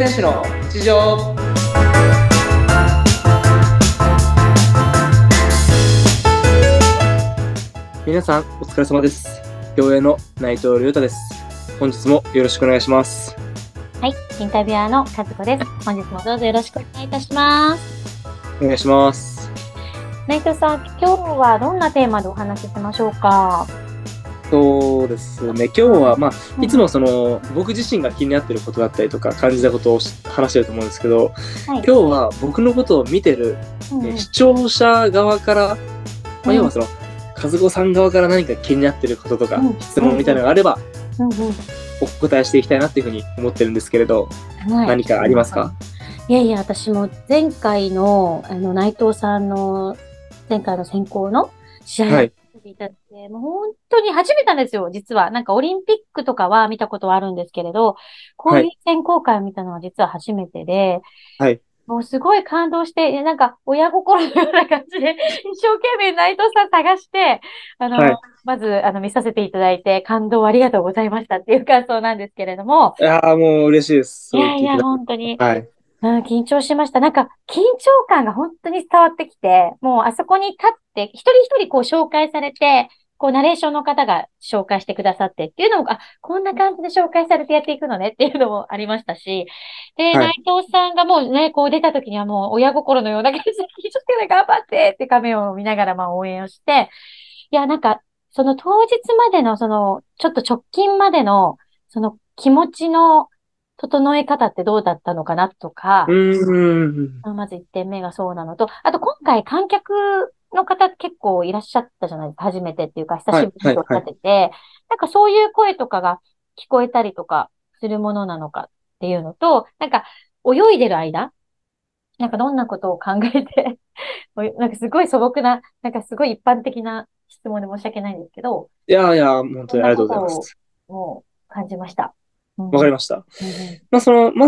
選手の日常。皆さんお疲れ様です。競泳の内藤亮太です。本日もよろしくお願いします。はい、インタビュアーの和子です。本日もどうぞよろしくお願いいたします。お願いします。内藤さん、今日はどんなテーマでお話ししましょうか。そうですね、今日は、いつも僕自身が気になっていることだったりとか感じたことを話してると思うんですけど、はい、今日は僕のことを見てる、視聴者側から、要は和子さん側から何か気になっていることとか、質問みたいなのがあれば、お答えしていきたいなっていうふうに思ってるんですけれど、何かありますか？いや私も前回の、内藤さんの前回の選考の試合、もう本当に初めてなんですよ、実は。なんかオリンピックとかは見たことはあるんですけれど、こういう選考会を見たのは実は初めてで、もうすごい感動して、なんか親心のような感じで、一生懸命内藤さん探して、まず見させていただいて、感動ありがとうございましたっていう感想なんですけれども。いやー、もう嬉しいです。いや、本当に。緊張しました。なんか、緊張感が本当に伝わってきて、もうあそこに立って、一人一人こう紹介されて、こうナレーションの方が紹介してくださってっていうのも、こんな感じで紹介されてやっていくのねっていうのもありましたし、で、内藤さんがもうね、こう出た時にはもう親心のような感じで、緊張して頑張ってって画面を見ながら応援をして、いや、なんか、その当日までのちょっと直近までの、気持ちの、整え方ってどうだったのかなとか、まず1点目がそうなのと、あと今回観客の方結構いらっしゃったじゃないですか、初めてっていうか、久しぶりにおっしゃってて、なんかそういう声とかが聞こえたりとかするものなのかっていうのと、なんか泳いでる間、なんかどんなことを考えて、なんかすごい素朴な、なんかすごい一般的な質問で申し訳ないんですけど、本当にありがとうございます。もう感じました。わかりました。ま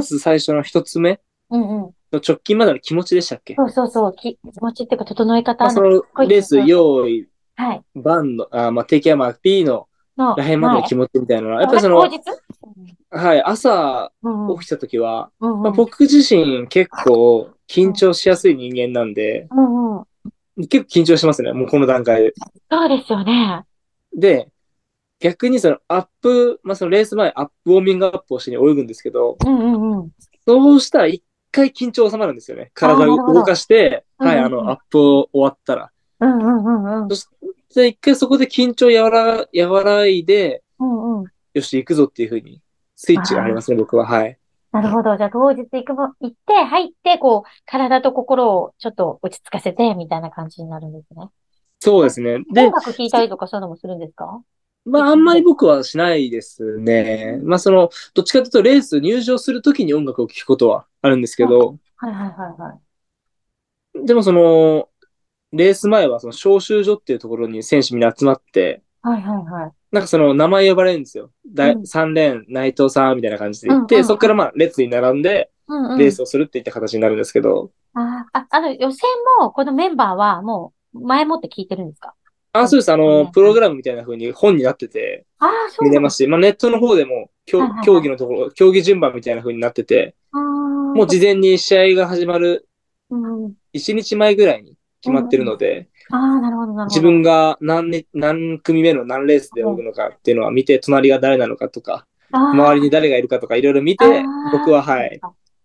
ず最初の一つ目の直近までの気持ちでしたっけ？そう、気持ちっていうか整え方。レース用意、番の、テイクアマーク P のら辺までの気持ちみたいなのは、やっぱり朝起きた時は、僕自身結構緊張しやすい人間なんで、結構緊張しますね、もうこの段階で。そうですよね。で、逆にアップ、レース前、ウォーミングアップをしに泳ぐんですけど、そうしたら一回緊張収まるんですよね。体を動かして、アップを終わったら。そして一回そこで緊張和らいで、よし、行くぞっていうふうに、スイッチがありますね、僕は。なるほど。じゃあ当日行って、入って、こう、体と心をちょっと落ち着かせて、みたいな感じになるんですね。そうですね。で、音楽聴いたりとかそういうのもするんですか？あんまり僕はしないですね。どっちかというとレース入場するときに音楽を聴くことはあるんですけど。でもレース前は招集所っていうところに選手みんな集まって、なんか名前呼ばれるんですよ。3レーン、内藤さんみたいな感じで行って、そこから列に並んで、レースをするっていった形になるんですけど。予選もこのメンバーはもう前もって聞いてるんですか？そうです。プログラムみたいな風に本になってて、見れますし、ネットの方でも、競技のところ、競技順番みたいな風になってて、もう事前に試合が始まる、1日前ぐらいに決まってるので、自分が何組目の何レースで泳ぐのかっていうのは見て、隣が誰なのかとか、周りに誰がいるかとか、いろいろ見て、僕は、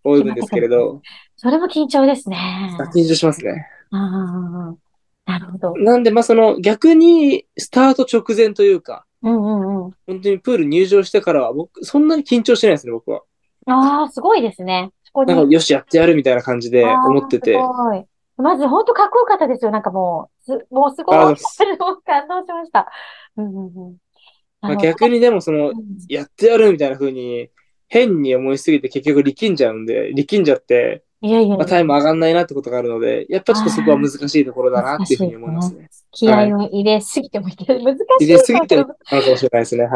泳ぐんですけれど。それも緊張ですね。緊張しますね。なるほど。なんで、逆に、スタート直前というか、本当にプール入場してからは、そんなに緊張してないですね、僕は。すごいですね。なんか、よし、やってやるみたいな感じで思ってて。すごい。まず、本当かっこよかったですよ。なんかもうすごい。感動しました。逆に、でも、やってやるみたいな風に、変に思いすぎて結局力んじゃって、タイム上がんないなってことがあるので、やっぱちょっとそこは難しいところだなっていうふうに思いますね。気合を入れすぎてもいけない。難しい。入れすぎてもあるかもしれないですね。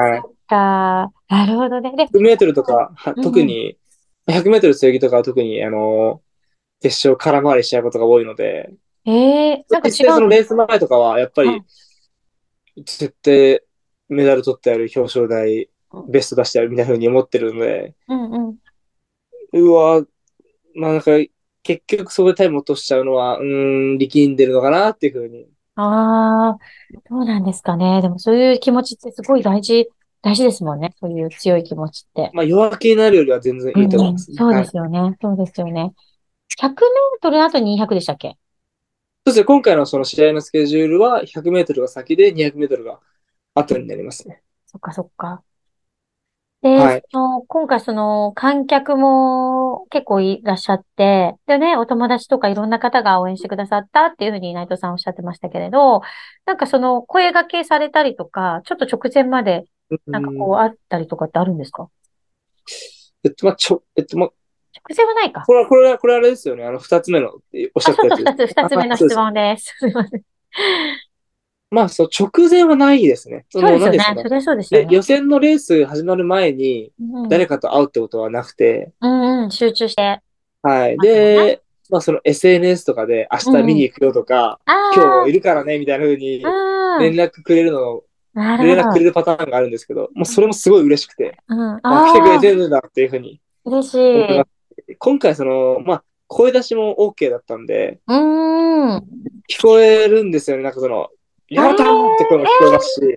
なるほどね。100メートルとか、特に、100メートル背泳ぎとかは特に、決勝空回りしちゃうことが多いので、なんか違う。レース前とかは、やっぱり、絶対メダル取ってやる、表彰台、ベスト出してやるみたいなふうに思ってるので、うわ、まあなんか結局そこでタイム落としちゃうのは、力んでるのかなっていうふうに。ああ、どうなんですかね。でもそういう気持ちってすごい大事ですもんね。そういう強い気持ちって。まあ弱気になるよりは全然いいと思います。そうですよね、はい。そうですよね。100メートルの後200でしたっけ？そうですね。今回のその試合のスケジュールは100メートルが先で200メートルが後になりますね。そっかそっか。で、はい、今回その観客も結構いらっしゃって、でね、お友達とかいろんな方が応援してくださったっていうふうに内藤さんおっしゃってましたけれど、なんかその声掛けされたりとか、ちょっと直前までなんかこうあったりとかってあるんですか？直前はないか。これあれですよね。二つ目のおっしゃったやつ。二つ目の質問です。すみません。まあ、そう、直前はないですね。そうですよね。それはそうですよね。予選のレース始まる前に、誰かと会うってことはなくて。集中して。はい。で、まあ、その SNS とかで、明日見に行くよとか、今日いるからね、みたいな風に、連絡くれるパターンがあるんですけど、もうそれもすごい嬉しくて、来てくれてるんだっていう風に。嬉しい。今回、その、まあ、声出しも OK だったんで、聞こえるんですよね。なんかその、やったーって声も聞こえますし。聞こえるん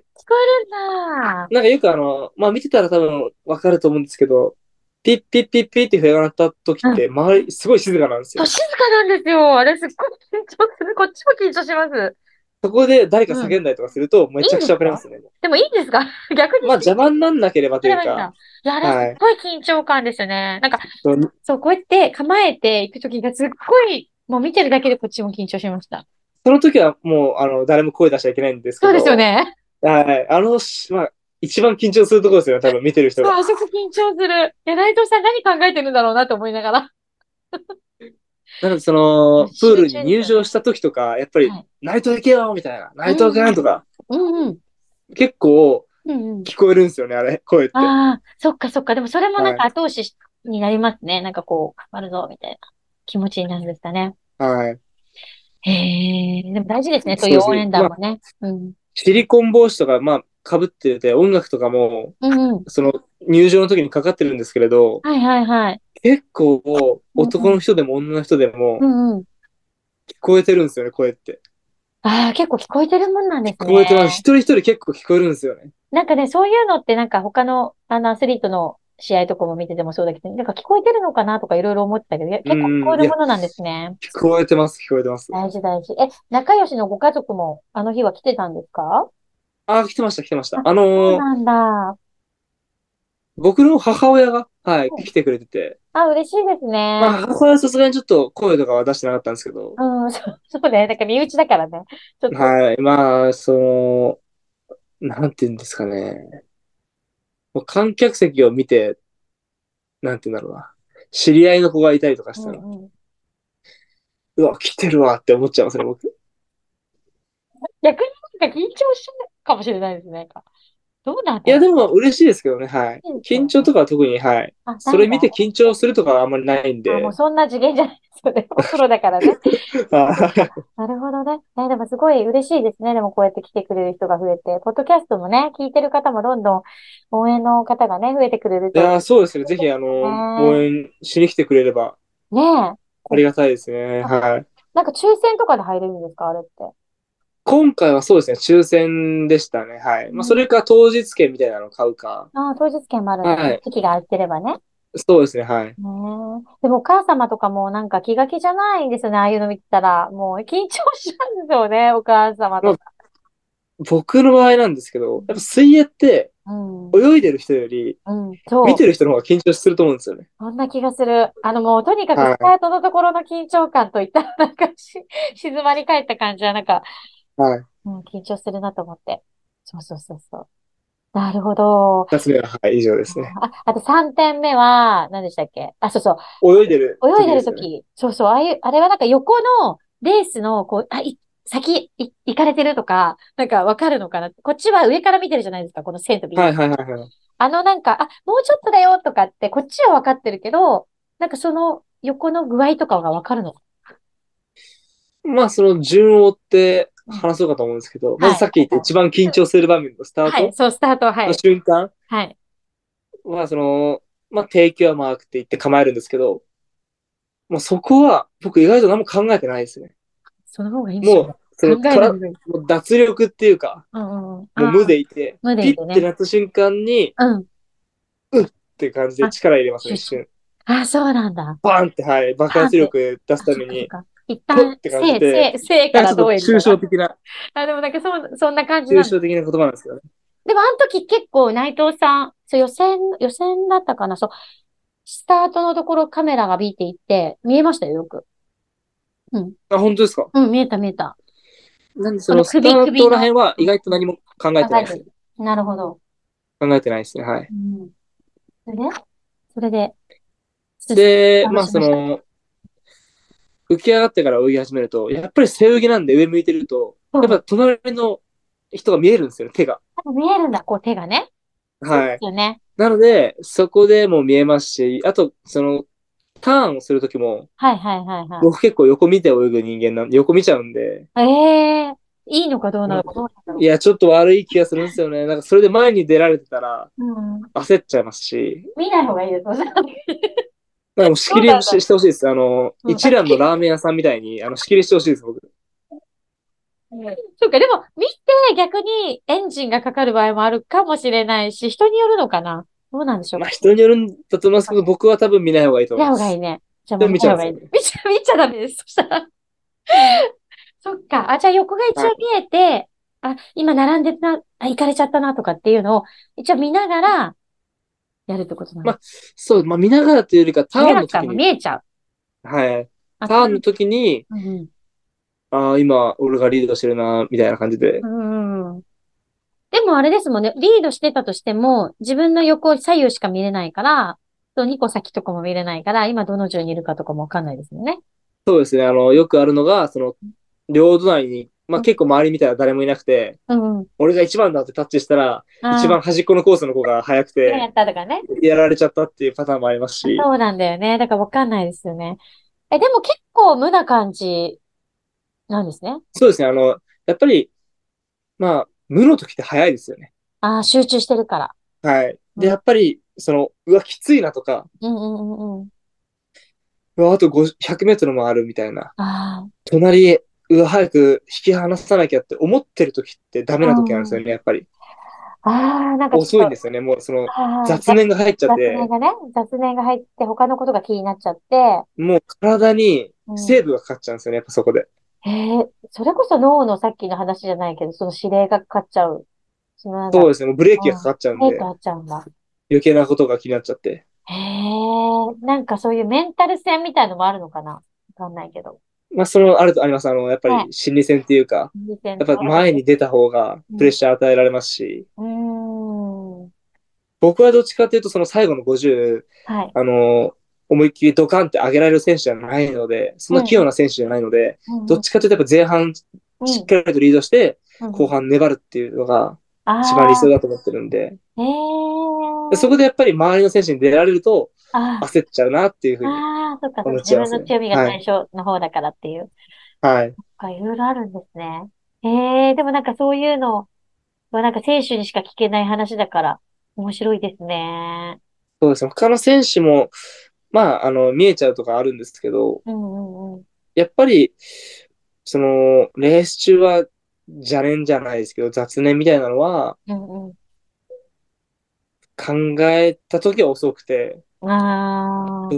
だ。なんかよくまあ、見てたら多分わかると思うんですけど、ピッピッピッピッって笛が鳴った時って、周り、すごい静かなんですよ。静かなんですよ。あれすっごい緊張する。こっちも緊張します。そこで誰か叫んだりとかすると、めちゃくちゃわかりますね。でもいいんですか？逆に。まあ、邪魔になんなければというか。いや、あれすっごい緊張感ですね。なんか、そう、こうやって構えていく時がすっごい、もう見てるだけでこっちも緊張しました。その時はもう、誰も声出しちゃいけないんですけど。そうですよね。はい。まあ、一番緊張するところですよね、多分見てる人が。そう、あそこ緊張する。いや、内藤さん何考えてるんだろうなと思いながら。なので、その、プールに入場した時とか、やっぱり、内藤行けよみたいな、内藤くんとか、結構、聞こえるんですよね、あれ、声って。ああ、そっかそっか。でもそれもなんか後押しになりますね。なんかこう、頑張るぞ、みたいな気持ちになるんですかね。はい。でも大事ですね、そういう応援団もね。シリコン帽子とか、まあ、被ってて、音楽とかも、その、入場の時にかかってるんですけれど、結構、男の人でも女の人でも、聞こえてるんですよね、声って。ああ、結構聞こえてるもんなんですね。聞こえてます。一人一人結構聞こえるんですよね。なんかね、そういうのって、なんか他の、アスリートの試合とかも見ててもそうだけど、なんか聞こえてるのかなとかいろいろ思ってたけど、結構聞こえるものなんですね。聞こえてます、聞こえてます。大事大事。仲良しのご家族もあの日は来てたんですか？来てました、来てました。そうなんだ。僕の母親が、来てくれてて。嬉しいですね。まあ、母親はさすがにちょっと声とかは出してなかったんですけど。そうね。だから身内だからね。ちょっと。はい。まあ、その、なんて言うんですかね。観客席を見て、なんて言うんだろうな。知り合いの子がいたりとかしたら、うわ、来てるわって思っちゃいますね、僕。逆になんか緊張しないかもしれないですね。どうなんだろう。いや、でも嬉しいですけどね、はい。緊張とかは特に、それ見て緊張するとかはあんまりないんで。もうそんな次元じゃないですよね。お風呂だからね。なるほどね。でもすごい嬉しいですね。でもこうやって来てくれる人が増えて、ポッドキャストもね、聞いてる方もどんどん応援の方がね、増えてくれると。いや、そうですね。ぜひ、応援しに来てくれれば。ねえ。ありがたいですね。はい。なんか抽選とかで入れるんですか、あれって。今回はそうですね、抽選でしたね。はい。まあ、それか当日券みたいなのを買うか。当日券もあるんだ。席が空いてればね。そうですね、はい。でもお母様とかもなんか気が気じゃないんですよね、ああいうの見てたら。もう緊張しちゃうんですよね、お母様とか。僕の場合なんですけど、やっぱ水泳って、泳いでる人より、見てる人の方が緊張すると思うんですよね。そんな気がする。もうとにかくスタートのところの緊張感といった、なんか静まり返った感じはなんか、緊張するなと思って。そう。なるほど。二つ目は、以上ですね。あと3点目は、何でしたっけ？そう。泳いでるとき。そう。あれはなんか横のレースの、こう、先行かれてるとか、なんかわかるのかな？こっちは上から見てるじゃないですか、この線とビール。なんか、もうちょっとだよとかって、こっちはわかってるけど、なんかその横の具合とかがわかるのかな？まあ、その順を追って、話そうかと思うんですけど、まずさっき言って一番緊張する場面のスタートの瞬間は、その、まあ、低級はマークって言って構えるんですけど、もうそこは僕意外と何も考えてないですね。その方がいいんですよ。もう、そのもう脱力っていうか、もう無でいて、ね、ピッてなった瞬間に、うんっていう感じで力入れますね、一瞬。あ、そうなんだ。バンって、はい、爆発力出すために。一旦、生からどうやるの？抽象的な。あ、でもなんかそんな感じな。抽象的な言葉なんですけどね。でもあの時結構内藤さん、そう予選だったかな、そう、スタートのところカメラがビーっていって、見えましたよ、よく。うん。あ、本当ですか？うん、見えた。なんでそのスタートら辺は意外と何も考えてないです。なるほど。考えてないですね、はい。うん、それで。で、まあその、浮き上がってから泳ぎ始めると、やっぱり背泳ぎなんで上向いてると、やっぱ隣の人が見えるんですよね、手が。見えるんだ、こう手がね。はい。ですよね。なので、そこでも見えますし、あと、その、ターンをするときも、はい。僕結構横見て泳ぐ人間なんで、横見ちゃうんで。いいのかどうなのか、いや、ちょっと悪い気がするんですよね。なんかそれで前に出られてたら、焦っちゃいますし。見ない方がいいですよね。だからもう仕切りしてほしいです。一蘭のラーメン屋さんみたいに、仕切りしてほしいです、僕。そうか、でも、見て逆にエンジンがかかる場合もあるかもしれないし、人によるのかな？どうなんでしょうか？まあ、人によるんだと思いますけど、僕は多分見ない方がいいと思います。見ない方がいいね。じゃあ、見ちゃう。見ちゃダメです。そしたら。そっか。あ、じゃあ横が一応見えて、はい、あ、今並んでた、あ、行かれちゃったなとかっていうのを、一応見ながら、やるってことなんです。まあ、そう、まあ見ながらというよりか、ターンの時に。見えちゃう。はい。ターンの時に、ああ、今、俺がリードしてるな、みたいな感じで。うん。でもあれですもんね、リードしてたとしても、自分の横左右しか見れないから、2個先とかも見れないから、今どの順にいるかとかもわかんないですよね。そうですね。よくあるのが、その、両隣に、まあ、結構周り見たら誰もいなくて、俺が一番だってタッチしたら、一番端っこのコースの子が早くて、やられちゃったっていうパターンもありますし。そうなんだよね。だからわかんないですよね。でも結構無な感じなんですね。そうですね。やっぱり、まあ、無の時って早いですよね。ああ、集中してるから。はい。で、やっぱり、うわ、きついなとか、うわ、あと100メートルもあるみたいな。隣へ。うわ、早く引き離さなきゃって思ってる時ってダメな時なんですよね、やっぱり。なんか遅いんですよね、もう雑念が入っちゃって。雑念が入って、他のことが気になっちゃって。もう体に成分がかかっちゃうんですよね、やっぱそこで。それこそ脳のさっきの話じゃないけど、その指令がかかっちゃう。そうですね、もうブレーキがかかっちゃうんで。余計なことが気になっちゃって。なんかそういうメンタル戦みたいのもあるのかな？わかんないけど。まあ、あるとあります。やっぱり心理戦っていうか、やっぱ前に出た方がプレッシャー与えられますし、僕はどっちかっていうと、最後の50、思いっきりドカンって上げられる選手じゃないので、そんな器用な選手じゃないので、どっちかっていうと、やっぱ前半しっかりとリードして、後半粘るっていうのが一番理想だと思ってるんで、そこでやっぱり周りの選手に出られると、焦っちゃうなっていうふうに。そっか、自分の強みが最初の方だからっていう。はい。そっか、いろいろあるんですね。でもなんかそういうのはなんか選手にしか聞けない話だから面白いですね。そうですね。他の選手も、まあ、見えちゃうとかあるんですけど、やっぱり、レース中は邪念じゃないですけど、雑念みたいなのは、考えた時は遅くて、どっ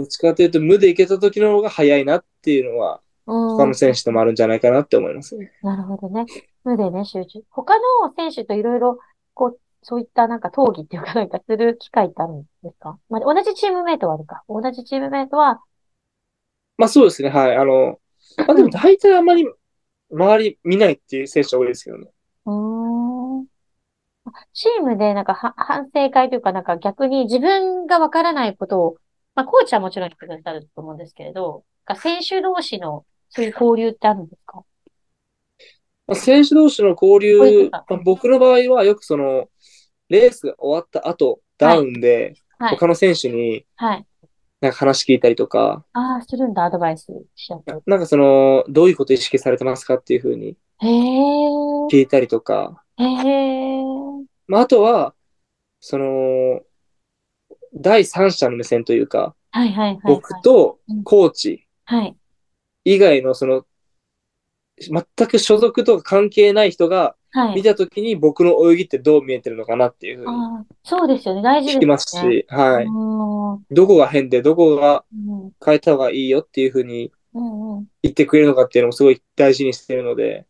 ちかというと無でいけた時の方が早いなっていうのは他の選手ともあるんじゃないかなって思いますね。なるほどね。無でね、集中。他の選手といろいろこうそういったなんか討議っていうかなんかする機会ってあるんですか？まあ、同じチームメイトはあるか。同じチームメイトはまあそうですね。はい。まあでも大体あんまり周り見ないっていう選手は多いですけどね。チームでなんか反省会というかなんか逆に自分がわからないことをまあ、コーチはもちろんくださると思うんですけれど、選手同士のそういう交流ってあるんですか？選手同士の交流、僕の場合はよくレースが終わった後、ダウンで、他の選手に、なんか話聞いたりとか。ああ、するんだ、アドバイスしちゃった。なんかどういうこと意識されてますかっていうふうに、聞いたりとか。まあ、あとは、第三者の目線というか、はいはいはいはい、僕とコーチ以外のその、全く所属とか関係ない人が見たときに僕の泳ぎってどう見えてるのかなっていうふうに、そうですよね、大事ですね。聞きますし、はい。どこが変でどこが変えた方がいいよっていうふうに言ってくれるのかっていうのもすごい大事にしてるので、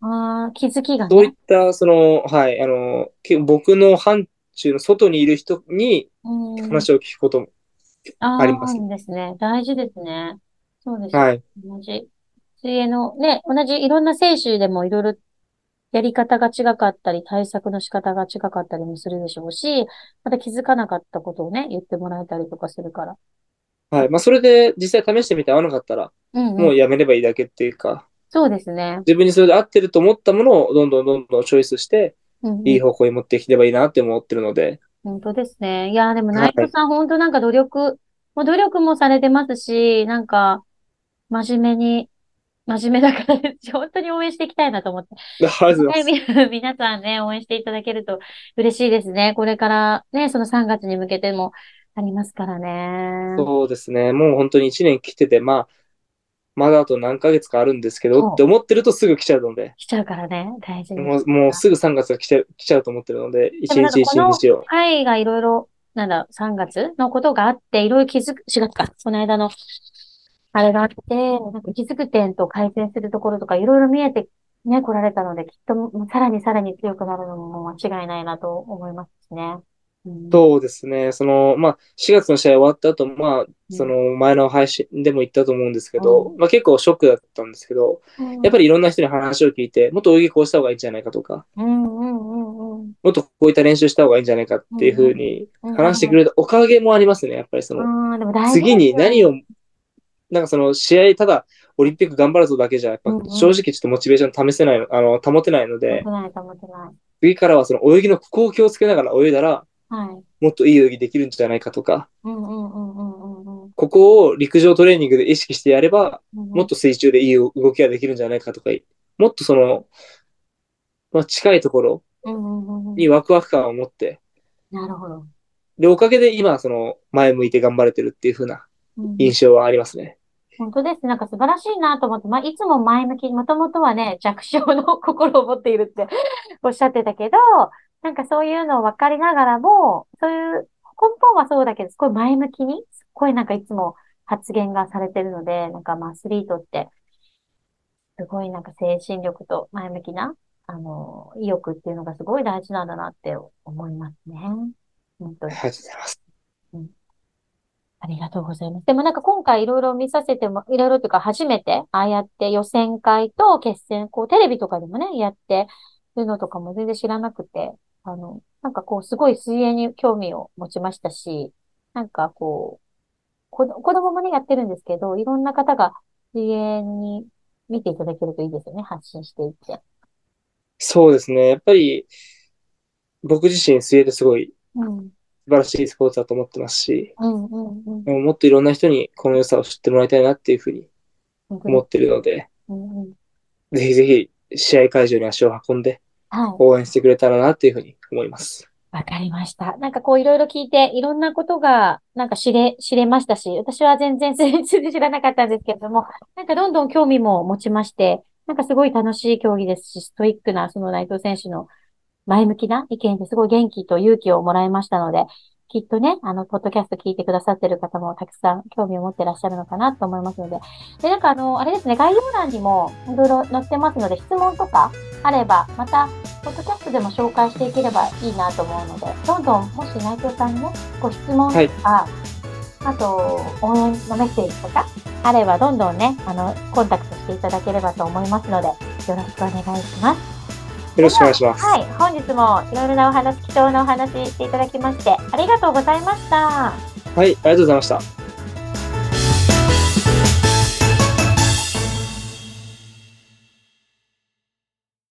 気づきがね。そういったその、はい、僕の範疇の外にいる人に話を聞くこともあります。そうですね、大事ですね。そうですね。はい。同じ水泳のね、同じいろんな選手でもいろいろやり方が違かったり、対策の仕方が違かったりもするでしょうし、また気づかなかったことをね、言ってもらえたりとかするから。はい。まあ、それで実際試してみて合わなかったら、もうやめればいいだけっていうか。そうですね。自分にそれで合ってると思ったものをどんどんチョイスして、いい方向に持っていければいいなって思ってるので。本当ですね。いや、でも内藤さん、本当なんか努力もされてますし、なんか、真面目だから本当に応援していきたいなと思って。皆さんね、応援していただけると嬉しいですね。これからね、その3月に向けてもありますからね。そうですね。もう本当に1年来てて、まあ、まだあと何ヶ月かあるんですけどって思ってるとすぐ来ちゃうので。来ちゃうからね、大事に。もうすぐ3月が来ちゃうと思ってるので、1日1日を。はい、がいろいろ、3月のことがあって、いろいろ気づく、4月か、この間の、あれがあって、なんか気づく点と改善するところとかいろいろ見えてね、来られたので、きっとさらに強くなるのも間違いないなと思いますね。うん、そうですね。その、まあ、4月の試合終わった後、まあ、その前の配信でも言ったと思うんですけど、まあ結構ショックだったんですけど、やっぱりいろんな人に話を聞いて、もっと泳ぎこうした方がいいんじゃないかとか、もっとこういった練習した方がいいんじゃないかっていうふうに話してくれたおかげもありますね、やっぱりその。次に何を、なんかその試合、ただオリンピック頑張るぞだけじゃ、やっぱ正直ちょっとモチベーション保てないので、次からはその泳ぎのここを気をつけながら泳いだら、もっといい泳ぎできるんじゃないかとか、ここを陸上トレーニングで意識してやれば、もっと水中でいい動きができるんじゃないかとか、もっとその、まあ、近いところにワクワク感を持って、なるほど。で、おかげで今、その前向いて頑張れてるっていう風な印象はありますね。本当です。なんか素晴らしいなと思って、まあ、いつも前向き、もともとはね、弱小の心を持っているっておっしゃってたけど、なんかそういうのを分かりながらも、そういう、根本はそうだけど、すごい前向きに、すごいなんかいつも発言がされてるので、なんかまあアスリートって、すごいなんか精神力と前向きな、意欲っていうのがすごい大事なんだなって思いますね。本当に。ありがとうございます。ありがとうございます。でもなんか今回いろいろ見させても、いろいろというか初めて、ああやって予選会と決戦、こうテレビとかでもね、やってるのとかも全然知らなくて、なんかこうすごい水泳に興味を持ちましたし、なんかこう、子供もね、やってるんですけど、いろんな方が水泳に見ていただけるといいですよね、発信していって。そうですね。やっぱり、僕自身水泳ですごい、素晴らしいスポーツだと思ってますし、もっといろんな人にこの良さを知ってもらいたいなっていうふうに思ってるので、ぜひぜひ試合会場に足を運んで応援してくれたらなっていうふうに思います。わかりました。なんかこういろいろ聞いていろんなことがなんか知れましたし、私は全然知らなかったんですけれども、なんかどんどん興味も持ちまして、なんかすごい楽しい競技ですし、ストイックなその内藤選手の前向きな意見ですごい元気と勇気をもらいましたので、きっとね、ポッドキャスト聞いてくださってる方もたくさん興味を持ってらっしゃるのかなと思いますので。で、なんかあれですね、概要欄にもいろいろ載ってますので、質問とかあれば、また、ポッドキャストでも紹介していければいいなと思うので、どんどん、もし内藤さんにね、ご質問とか、あと、応援のメッセージとか、あればどんどんね、コンタクトしていただければと思いますので、よろしくお願いします。よろしくお願いします。はい、本日もいろいろなお話、貴重なお話していただきましてありがとうございました。はい、ありがとうございました。